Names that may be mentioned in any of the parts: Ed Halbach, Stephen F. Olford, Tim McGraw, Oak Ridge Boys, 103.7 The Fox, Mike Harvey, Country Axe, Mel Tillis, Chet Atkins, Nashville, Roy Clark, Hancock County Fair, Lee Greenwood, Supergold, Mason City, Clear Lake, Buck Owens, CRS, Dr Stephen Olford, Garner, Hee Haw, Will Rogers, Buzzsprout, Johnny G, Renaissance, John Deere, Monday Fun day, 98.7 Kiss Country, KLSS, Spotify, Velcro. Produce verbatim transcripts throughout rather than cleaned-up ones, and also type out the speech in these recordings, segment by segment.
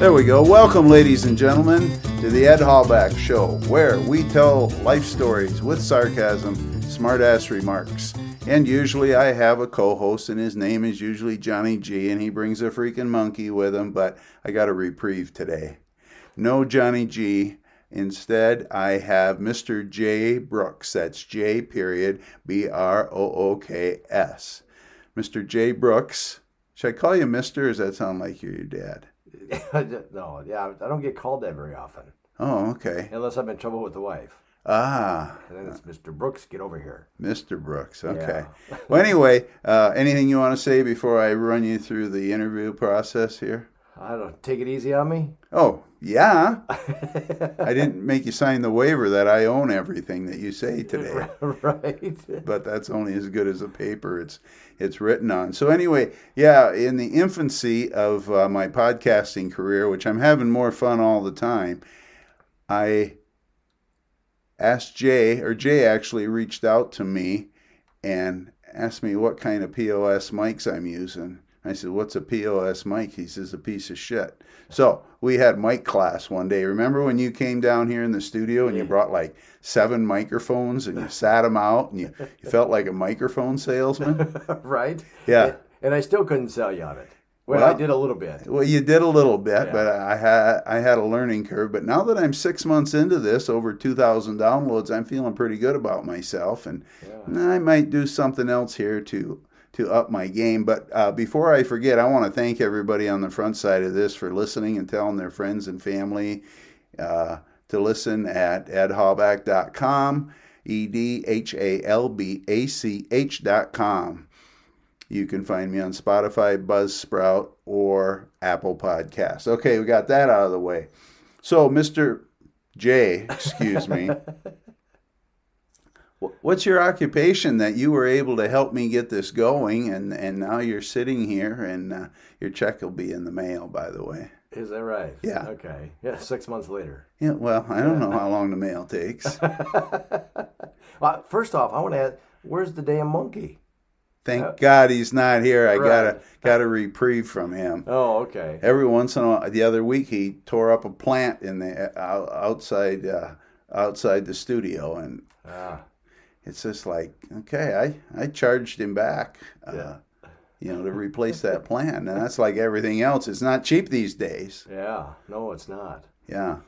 There we go. Welcome, ladies and gentlemen, to the Ed Halbach Show, where we tell life stories with sarcasm, smart-ass remarks. And usually I have a co-host, and his name is usually Johnny G, and he brings a freaking monkey with him, but I got a reprieve today. No Johnny G. Instead, I have Mister J. Brooks. That's J period B R O O K S. Mister J. Brooks. Should I call you Mister, or does that sound like you're your dad? No, yeah, I don't get called that very often. Oh, okay. Unless I'm in trouble with the wife. Ah. And then it's Mister Brooks, get over here. Mister Brooks, okay. Yeah. Well, anyway, uh, anything you want to say before I run you through the interview process here? I don't take it easy on me. Oh, yeah. I didn't make you sign the waiver that I own everything that you say today. Right. But that's only as good as the paper it's it's written on. So anyway, yeah, in the infancy of uh, my podcasting career, which I'm having more fun all the time, I asked Jay, or Jay actually reached out to me and asked me what kind of P O S mics I'm using. I said, what's a P O S mic? He says, a piece of shit. So we had mic class one day. Remember when you came down here in the studio and you brought like seven microphones and you sat them out and you, you felt like a microphone salesman? Right. Yeah. And I still couldn't sell you on it. Well, well, I did a little bit. Well, you did a little bit, yeah. But I had I had a learning curve. But now that I'm six months into this, over two thousand downloads, I'm feeling pretty good about myself. And yeah. I might do something else here to... to up my game. But uh, before I forget, I want to thank everybody on the front side of this for listening and telling their friends and family uh, to listen at ed halbach dot com, E D H A L B A C H dot com. You can find me on Spotify, Buzzsprout, or Apple Podcasts. Okay, we got that out of the way. So, Mister J, excuse me. What's your occupation that you were able to help me get this going, and, and now you're sitting here, and uh, your check will be in the mail, by the way. Is that right? Yeah. Okay. Yeah, six months later. Yeah, well, I don't know how long the mail takes. Well, first off, I want to ask, where's the damn monkey? Thank uh, God he's not here. I right. got a got a reprieve from him. Oh, okay. Every once in a while, the other week, he tore up a plant in the uh, outside uh, outside the studio, and... Ah. It's just like, okay, I, I charged him back, uh, yeah. you know, to replace that plant. And that's like everything else. It's not cheap these days. Yeah. No, it's not. Yeah.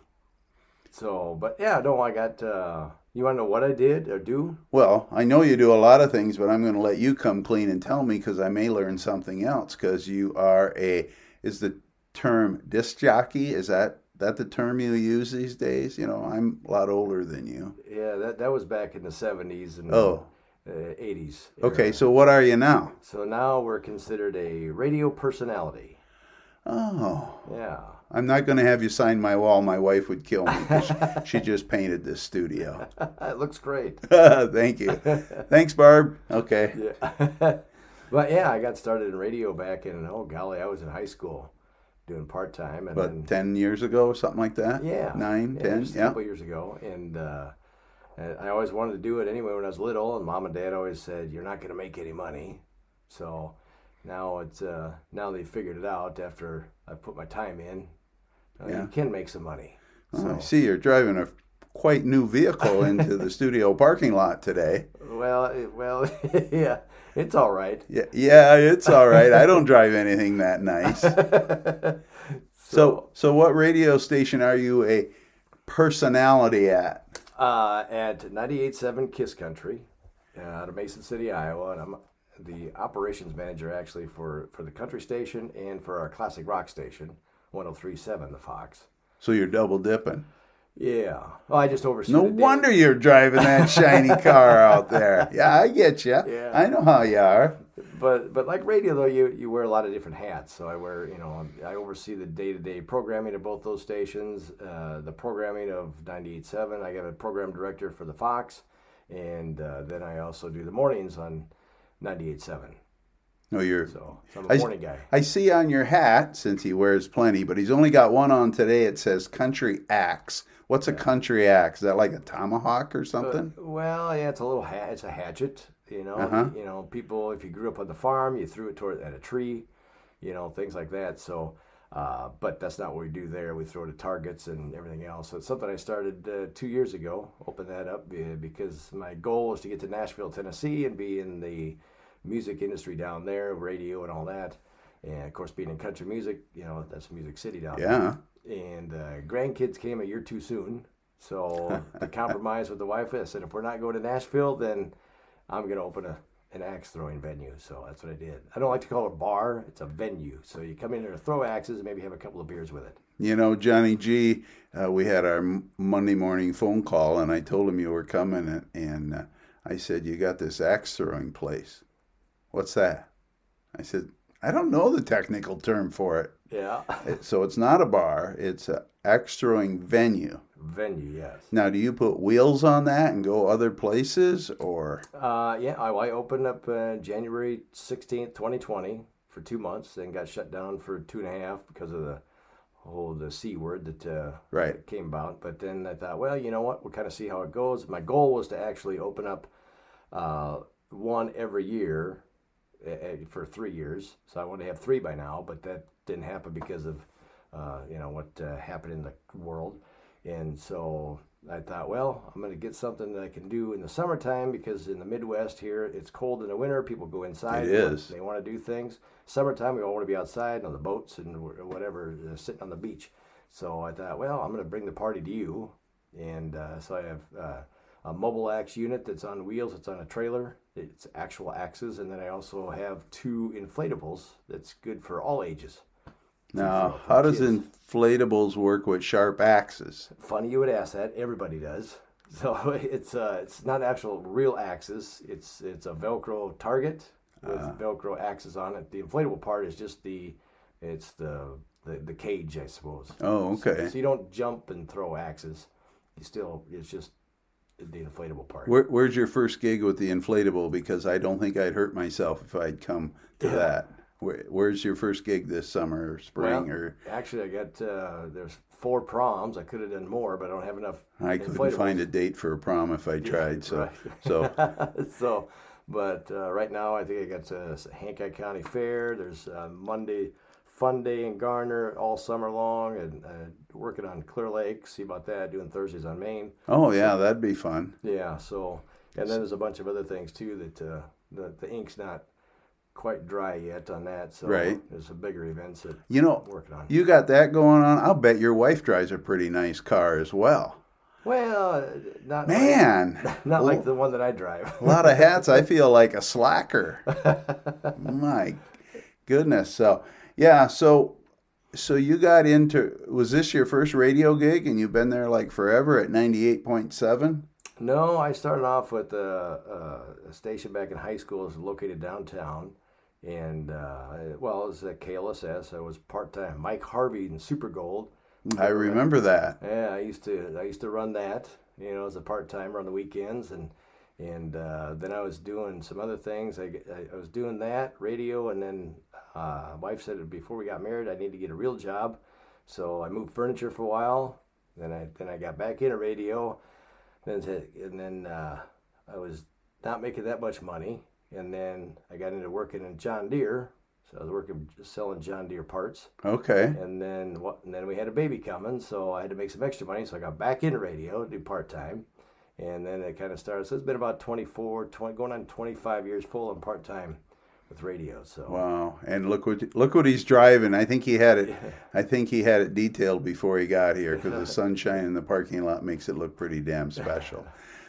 So, but yeah, no, I got, uh, you want to know what I did or do? Well, I know you do a lot of things, but I'm going to let you come clean and tell me because I may learn something else because you are a, is the term disc jockey, is that? That the term you use these days? You know, I'm a lot older than you. Yeah, that that was back in the seventies and oh. the eighties. Era. Okay, so what are you now? So now we're considered a radio personality. Oh. Yeah. I'm not going to have you sign my wall. My wife would kill me because she just painted this studio. It looks great. Thank you. Thanks, Barb. Okay. Yeah. But yeah, I got started in radio back in, oh golly, I was in high school. Doing part time, and but then, ten years ago, something like that. Yeah, nine, yeah, ten, yeah, a couple years ago, and uh, I always wanted to do it anyway when I was little. And Mom and Dad always said, "You're not going to make any money." So now it's uh, now they figured it out after I put my time in. Uh, yeah. You can make some money. Oh, so. I see you're driving a quite new vehicle into the studio parking lot today. Well, well, yeah. It's all right. Yeah, yeah, it's all right. I don't drive anything that nice. so, so what radio station are you a personality at? Uh, at ninety-eight point seven Kiss Country uh, out of Mason City, Iowa. And I'm the operations manager, actually, for, for the country station and for our classic rock station, one oh three point seven The Fox. So you're double dipping. Yeah. Oh, I just oversee. No wonder you're driving that shiny car out there. Yeah, I get you. Yeah. I know how you are. But but like radio, though, you, you wear a lot of different hats. So I wear, you know, I oversee the day-to-day programming of both those stations, uh, the programming of ninety-eight point seven. I got a program director for the Fox. And uh, then I also do the mornings on ninety-eight point seven. No, you're. So, so I'm a I, morning guy. I see on your hat, since he wears plenty, but he's only got one on today. It says Country Axe. What's yeah. a Country Axe? Is that like a tomahawk or something? Uh, well, yeah, it's a little hat. It's a hatchet. You know, uh-huh. you know, people. If you grew up on the farm, you threw it toward at a tree. You know, things like that. So Uh, but that's not what we do there. We throw to targets and everything else. So it's something I started uh, two years ago, opened that up uh, because my goal is to get to Nashville, Tennessee, and be in the music industry down there, radio and all that. And, of course, being in country music, you know, that's Music City down yeah. there. And uh, grandkids came a year too soon. So the compromise with the wife is, I said, if we're not going to Nashville, then I'm going to open a an axe-throwing venue. So that's what I did. I don't like to call it a bar. It's a venue. So you come in there to throw axes and maybe have a couple of beers with it. You know, Johnny G, uh, we had our Monday morning phone call, and I told him you were coming, and, and uh, I said, you got this axe-throwing place. What's that? I said, I don't know the technical term for it. Yeah. So it's not a bar. It's an axe-throwing venue. Venue, yes. Now, do you put wheels on that and go other places, or? Uh, yeah, I, I opened up uh, January sixteenth, twenty twenty for two months and got shut down for two and a half because of the whole the C word that uh, right. came about. But then I thought, well, you know what? We'll kind of see how it goes. My goal was to actually open up uh, one every year uh, for three years. So I wanted to have three by now, but that didn't happen because of, uh, you know, what uh, happened in the world. And so I thought, well, I'm going to get something that I can do in the summertime because in the Midwest here, it's cold in the winter. People go inside. It is. They want to do things. Summertime, we all want to be outside and on the boats and whatever, sitting on the beach. So I thought, well, I'm going to bring the party to you. And uh, so I have uh, a mobile axe unit that's on wheels. It's on a trailer. It's actual axes. And then I also have two inflatables that's good for all ages. Now, how does inflatables work with sharp axes? Funny you would ask that. Everybody does. So it's uh, it's not actual real axes. It's it's a Velcro target with uh, Velcro axes on it. The inflatable part is just the it's the the, the cage, I suppose. Oh, okay. So, so you don't jump and throw axes. You still it's just the inflatable part. Where, where's your first gig with the inflatable? Because I don't think I'd hurt myself if I'd come to yeah. that. Where, where's your first gig this summer or spring? Well, or actually, I got, uh, there's four proms. I could have done more, but I don't have enough. I couldn't find a date for a prom if I tried. So, so. so but uh, right now, I think I got uh, Hancock County Fair. There's uh, Monday Fun Day in Garner all summer long, and uh, working on Clear Lake. See about that, doing Thursdays on Maine. Oh, yeah, so, that'd be fun. Yeah, so, and then there's a bunch of other things, too, that uh, the, the ink's not quite dry yet on that, so right. there's some bigger events that you know, I'm working on. You got that going on. I'll bet your wife drives a pretty nice car as well. Well, not man, like, not like the one that I drive. A lot of hats. I feel like a slacker. My goodness. So yeah. So so you got into was this your first radio gig, and you've been there like forever at ninety-eight point seven? No, I started off with a, a station back in high school. It was located downtown. And, uh, well, it was at K L S S. I was part-time. Mike Harvey and Supergold. I remember that. Yeah, I used to I used to run that, you know, as a part-timer on the weekends. And and uh, then I was doing some other things. I, I was doing that, radio, and then uh, my wife said before we got married, I need to get a real job. So I moved furniture for a while. Then I, then I got back into radio. And then, and then uh, I was not making that much money. And then I got into working in John Deere, so I was working selling John Deere parts. Okay. And then what? And then we had a baby coming, so I had to make some extra money. So I got back into radio, do part time, and then it kind of started. So it's been about twenty-four, twenty, going on twenty-five years full and part time with radio. So wow! And look what look what he's driving. I think he had it. Yeah. I think he had it detailed before he got here because the sunshine in the parking lot makes it look pretty damn special.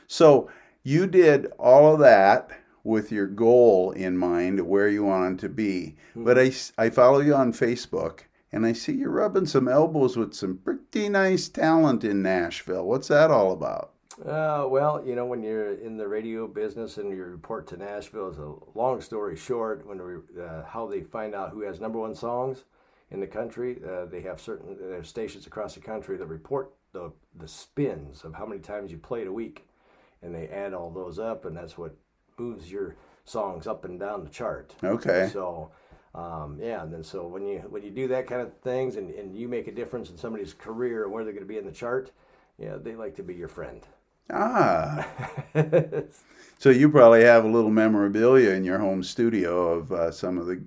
So you did all of that with your goal in mind, where you want to be. But I, I follow you on Facebook, and I see you're rubbing some elbows with some pretty nice talent in Nashville. What's that all about? Uh, well, you know, when you're in the radio business and you report to Nashville, it's a long story short, when we, uh, how they find out who has number one songs in the country. Uh, they have certain there's stations across the country that report the the spins of how many times you played a week, and they add all those up, and that's what moves your songs up and down the chart. Okay. So, um, yeah, and then so when you when you do that kind of things and, and you make a difference in somebody's career and where they're going to be in the chart, yeah, they like to be your friend. Ah. So you probably have a little memorabilia in your home studio of uh, some of the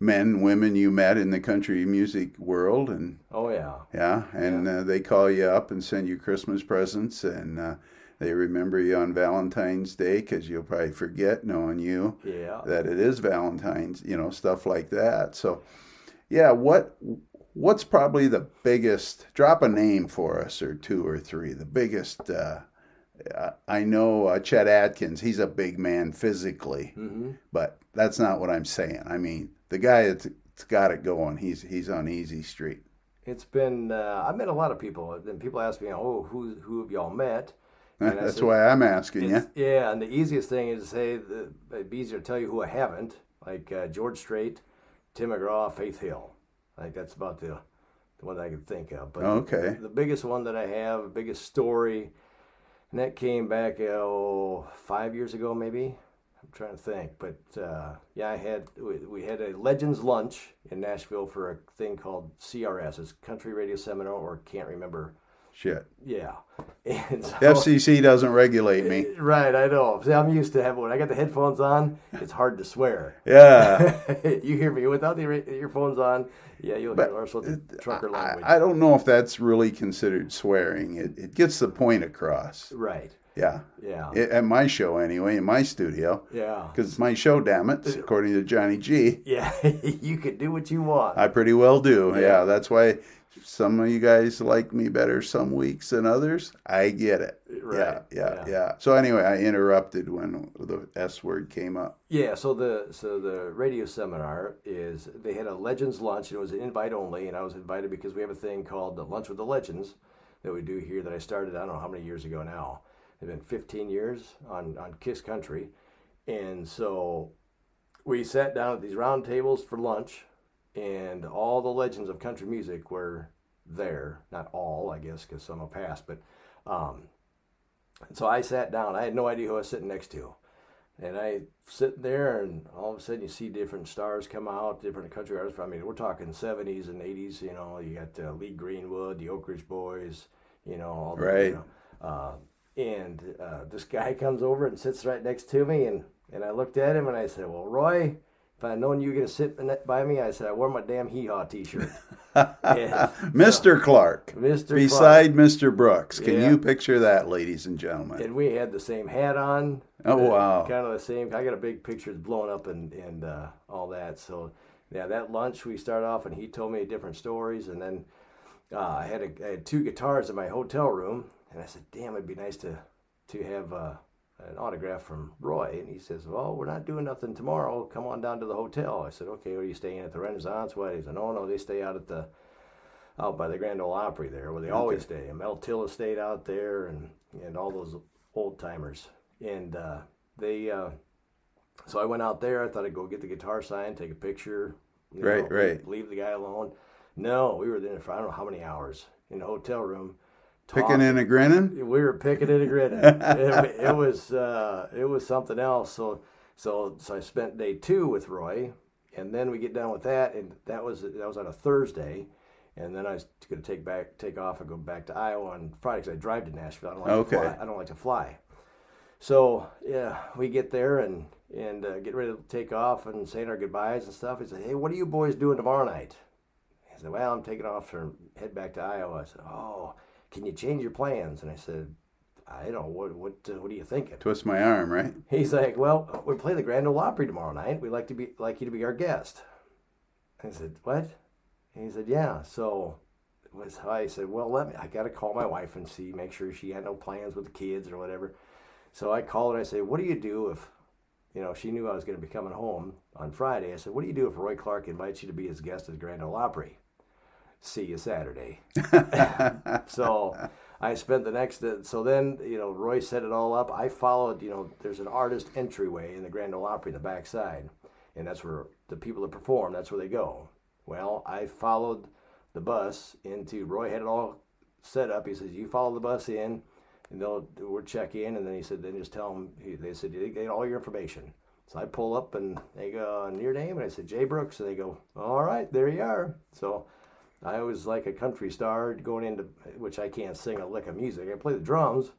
men, women you met in the country music world, and oh yeah, yeah, and yeah. Uh, they call you up and send you Christmas presents, and uh, they remember you on Valentine's Day because you'll probably forget, knowing you, yeah. that it is Valentine's, you know, stuff like that. So, yeah, what what's probably the biggest? Drop a name for us, or two or three. The biggest. Uh, I know uh, Chet Atkins, he's a big man physically, mm-hmm. but that's not what I'm saying. I mean, the guy that's, that's got it going, he's he's on easy street. It's been, uh, I've met a lot of people, and people ask me, oh, who who have y'all met? And that's said, why I'm asking you. Yeah, and the easiest thing is to say, the, it'd be easier to tell you who I haven't, like uh, George Strait, Tim McGraw, Faith Hill. I think that's about the, the one that I can think of. But okay. The, the biggest one that I have, biggest story, and that came back, oh, five years ago, maybe. I'm trying to think. But, uh, yeah, I had we, we had a Legends Lunch in Nashville for a thing called C R S. It's Country Radio Seminar, or can't remember. Shit. Yeah. And so, the F C C doesn't regulate me. Right, I know. See, I'm used to having, when I got the headphones on, it's hard to swear. Yeah. You hear me without the earphones on, yeah, you'll but hear our sort of trucker language. I, I don't know if that's really considered swearing. It it gets the point across. Right. Yeah. Yeah. It, at my show, anyway, in my studio. Yeah. Because it's my show, damn it, according to Johnny G. Yeah, you can do what you want. I pretty well do. Yeah, yeah, that's why. Some of you guys like me better some weeks than others. I get it. Right. Yeah, yeah, yeah, yeah. So anyway, I interrupted when the S word came up. Yeah, so the so the radio seminar is, they had a Legends Lunch, and it was an invite only, and I was invited because we have a thing called the Lunch with the Legends that we do here that I started, I don't know how many years ago now. It's been fifteen years on, on Kiss Country. And so we sat down at these round tables for lunch, and all the legends of country music were there. Not all, I guess, because some have passed. But um, so I sat down. I had no idea who I was sitting next to. And I sit there, and all of a sudden you see different stars come out, different country artists. I mean, we're talking seventies and eighties, you know. You got uh, Lee Greenwood, the Oak Ridge Boys, you know. All the, right. You know, uh, and uh, this guy comes over and sits right next to me, and, and I looked at him, and I said, well, Roy, if I'd known you were going to sit by me, I said, I wore my damn Hee Haw t-shirt. Yes. Mister Clark. Mister Beside Clark. Mister Brooks. Can yeah. you picture that, ladies and gentlemen? And we had the same hat on. Oh, wow. Kind of the same. I got a big picture that's blown up and, and uh, all that. So, yeah, that lunch we started off, and he told me different stories. And then uh, I, had a, I had two guitars in my hotel room. And I said, damn, it'd be nice to, to have... Uh, an autograph from Roy, and he says, well, we're not doing nothing tomorrow, come on down to the hotel. I said, okay, are you staying at the Renaissance? What? He said, no, no, they stay out at the, out by the Grand Ole Opry there, where they okay. always stay, and Mel Tillis stayed out there, and, and all those old-timers, and uh, they, uh, so I went out there, I thought I'd go get the guitar signed, take a picture, you right, know, right. leave the guy alone. No, we were there for, I don't know how many hours, in the hotel room, picking and a grinning? We were picking and a grinning. it, it was uh, it was something else. So so so I spent day two with Roy, and then we get done with that, and that was that was on a Thursday, and then I was going to take back take off and go back to Iowa on Friday because I drive to Nashville. I don't like okay. to fly. I don't like to fly. So yeah, we get there and and uh, get ready to take off and saying our goodbyes and stuff. He said, "Hey, what are you boys doing tomorrow night?" I said, "Well, I'm taking off and head back to Iowa." I said, "Oh, can you change your plans?" And I said, I don't know, what what uh, what are you thinking? Twist my arm, right? He's like, well, we play the Grand Ole Opry tomorrow night. We'd like to be like you to be our guest. I said, what? And he said, yeah. So it was I said, well, let me, I got to call my wife and see, make sure she had no plans with the kids or whatever. So I called her. I said, what do you do if, you know, she knew I was going to be coming home on Friday. I said, what do you do if Roy Clark invites you to be his guest at the Grand Ole Opry? See you Saturday. So I spent the next, so then, you know, Roy set it all up. I followed, you know, there's an artist entryway in the Grand Ole Opry in the backside, and that's where the people that perform, that's where they go. Well, I followed the bus into, Roy had it all set up. He says, you follow the bus in, and they'll, we'll check in, and then he said, then just tell them, they said, they get all your information. So I pull up, and they go, and your name? And I said, J. Brooks, and they go, all right, there you are. So I was like a country star going into, which I can't sing a lick of music. I play the drums,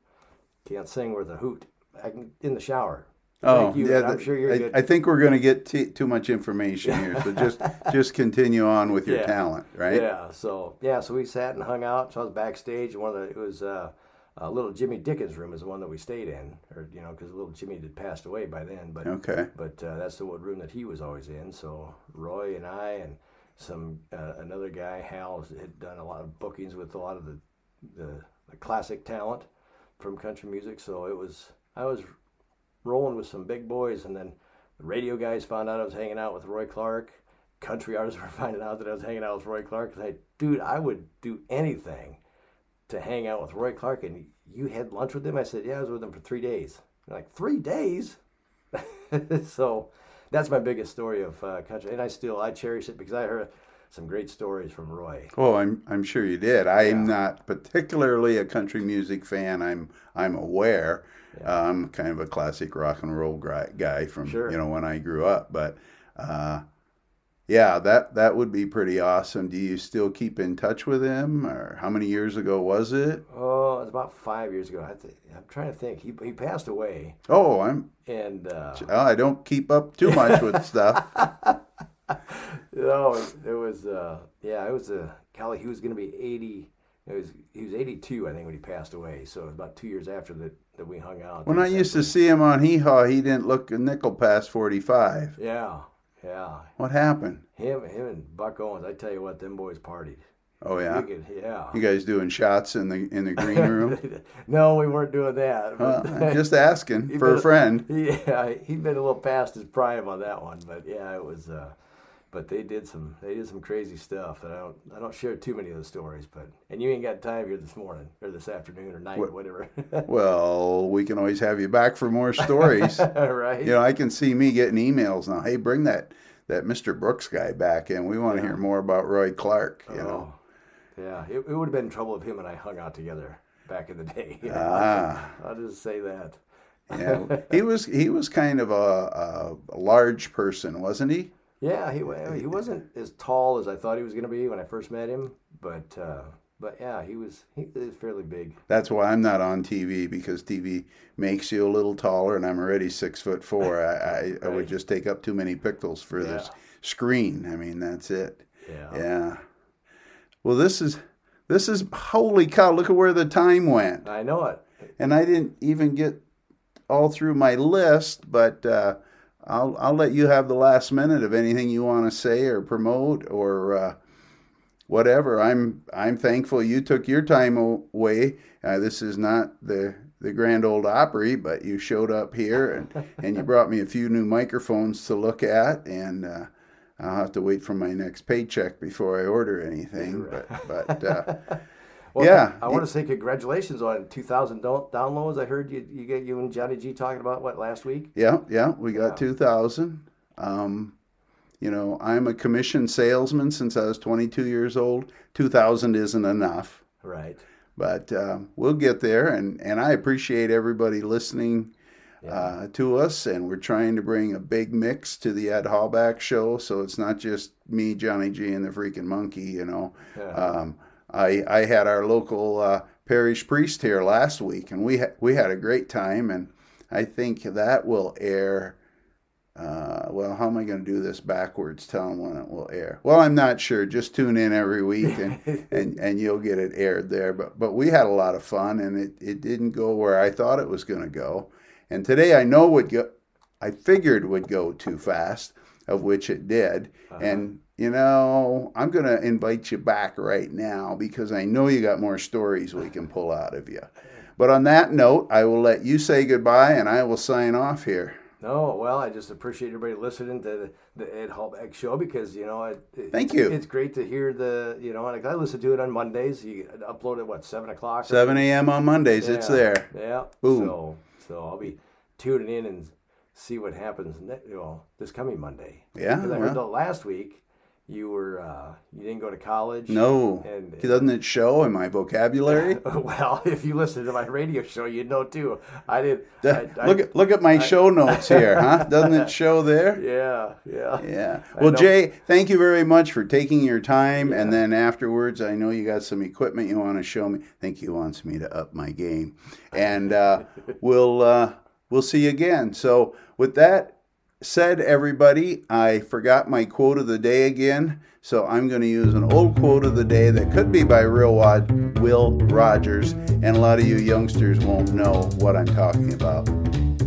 can't sing with a hoot. I can in the shower. Oh, thank you. Yeah, I'm sure you're I, good. I think we're going to get t- too much information here, so just just continue on with your yeah. talent, right? Yeah. So yeah, so we sat and hung out. So I was backstage. One of the it was uh, uh, little Jimmy Dickens' room is the one that we stayed in, or you know, because little Jimmy had passed away by then. But okay. But uh, that's the room that he was always in. So Roy and I and some uh, another guy Hal had done a lot of bookings with a lot of the, the the classic talent from country music. So it was I was. rolling with some big boys, and then the radio guys found out I was hanging out with Roy Clark. Country artists were finding out that I was hanging out with Roy Clark. I, dude, I would do anything to hang out with Roy Clark. And you had lunch with him? I said, yeah, I was with him for three days. They're like, three days? So that's my biggest story of uh, country, and I still I cherish it because I heard some great stories from Roy. Oh, I'm I'm sure you did. I'm yeah. not particularly a country music fan. I'm I'm aware. Yeah. Uh, I'm kind of a classic rock and roll guy from sure. you know when I grew up. But uh, yeah, that that would be pretty awesome. Do you still keep in touch with him, or how many years ago was it? Oh, it was about five years ago. I th- I'm trying to think. He he passed away. Oh, I'm and uh, I don't keep up too much with stuff. No, it was, uh, yeah, it was, uh, Callie, he was going to be eighty, it was, he was eighty-two, I think, when he passed away, so it was about two years after that, that we hung out. When I used to see him on Hee Haw, he didn't look a nickel past forty-five. Yeah, yeah. What happened? Him him and Buck Owens, I tell you what, them boys partied. Oh, yeah? Could, yeah. You guys doing shots in the in the green room? No, we weren't doing that. But uh, just asking for been, a friend. Yeah, he'd been a little past his prime on that one, but yeah, it was, uh. But they did some they did some crazy stuff that I don't I don't share too many of the stories. But and you ain't got time here this morning or this afternoon or night well, or whatever. Well, we can always have you back for more stories, right? You know, I can see me getting emails now. Hey, bring that, that Mister Brooks guy back in. We want yeah. to hear more about Roy Clark. You oh, know, yeah, it, it would have been trouble if him and I hung out together back in the day. Ah, I'll just say that. Yeah, he was he was kind of a, a large person, wasn't he? Yeah, he he wasn't as tall as I thought he was going to be when I first met him, but uh, but yeah, he was he was fairly big. That's why I'm not on T V, because T V makes you a little taller, and I'm already six foot four. I, I, right. I would just take up too many pixels for yeah. this screen. I mean, that's it. Yeah. Yeah. Well, this is this is holy cow! Look at where the time went. I know it. And I didn't even get all through my list, but. Uh, I'll I'll let you have the last minute of anything you want to say or promote or uh, whatever. I'm I'm thankful you took your time away. Uh, this is not the, the Grand Ole Opry, but you showed up here and, and you brought me a few new microphones to look at. And uh, I'll have to wait for my next paycheck before I order anything. Right. But but uh, well, yeah, I, I want to say congratulations on two thousand downloads. I heard you you get you and Johnny G talking about what last week. Yeah, yeah, we got yeah. two thousand. Um, you know, I'm a commission salesman since I was twenty-two years old. two thousand isn't enough, right? But um, we'll get there, and and I appreciate everybody listening yeah. uh, to us. And we're trying to bring a big mix to the Ed Halbach show, so it's not just me, Johnny G, and the freaking monkey. You know. Yeah. Um, I, I had our local uh, parish priest here last week, and we ha- we had a great time, and I think that will air, uh, well, how am I going to do this backwards, tell them when it will air? Well, I'm not sure. Just tune in every week, and, and, and you'll get it aired there. But but we had a lot of fun, and it, it didn't go where I thought it was going to go. And today I know would go, I figured would go too fast, of which it did, uh-huh. and you know, I'm going to invite you back right now because I know you got more stories we can pull out of you. But on that note, I will let you say goodbye, and I will sign off here. No, well, I just appreciate everybody listening to the, the Ed Halbach show because, you know, it, it, thank you. It's great to hear the, you know, and I listen to it on Mondays. You upload it, what, seven o'clock? seven a.m. on Mondays. Yeah, it's there. Yeah. Boom. So, so I'll be tuning in and see what happens next, you know, this coming Monday. Yeah. Because I heard well. last week. You were, uh, you didn't go to college. No. And, and doesn't it show in my vocabulary? Well, if you listen to my radio show, you'd know too. I didn't. I, I, look at look at my I, show notes here, huh? Doesn't it show there? Yeah, yeah. Yeah. Well, Jay, thank you very much for taking your time. Yeah. And then afterwards, I know you got some equipment you want to show me. I think he wants me to up my game. And uh, we'll... Uh, we'll see you again. So with that said, everybody, I forgot my quote of the day again. So I'm going to use an old quote of the day that could be by Real Wad, Will Rogers. And a lot of you youngsters won't know what I'm talking about.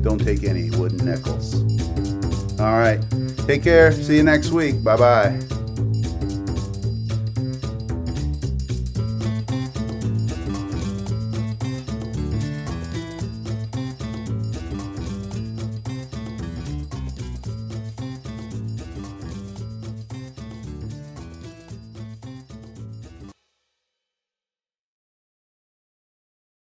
Don't take any wooden nickels. All right. Take care. See you next week. Bye-bye.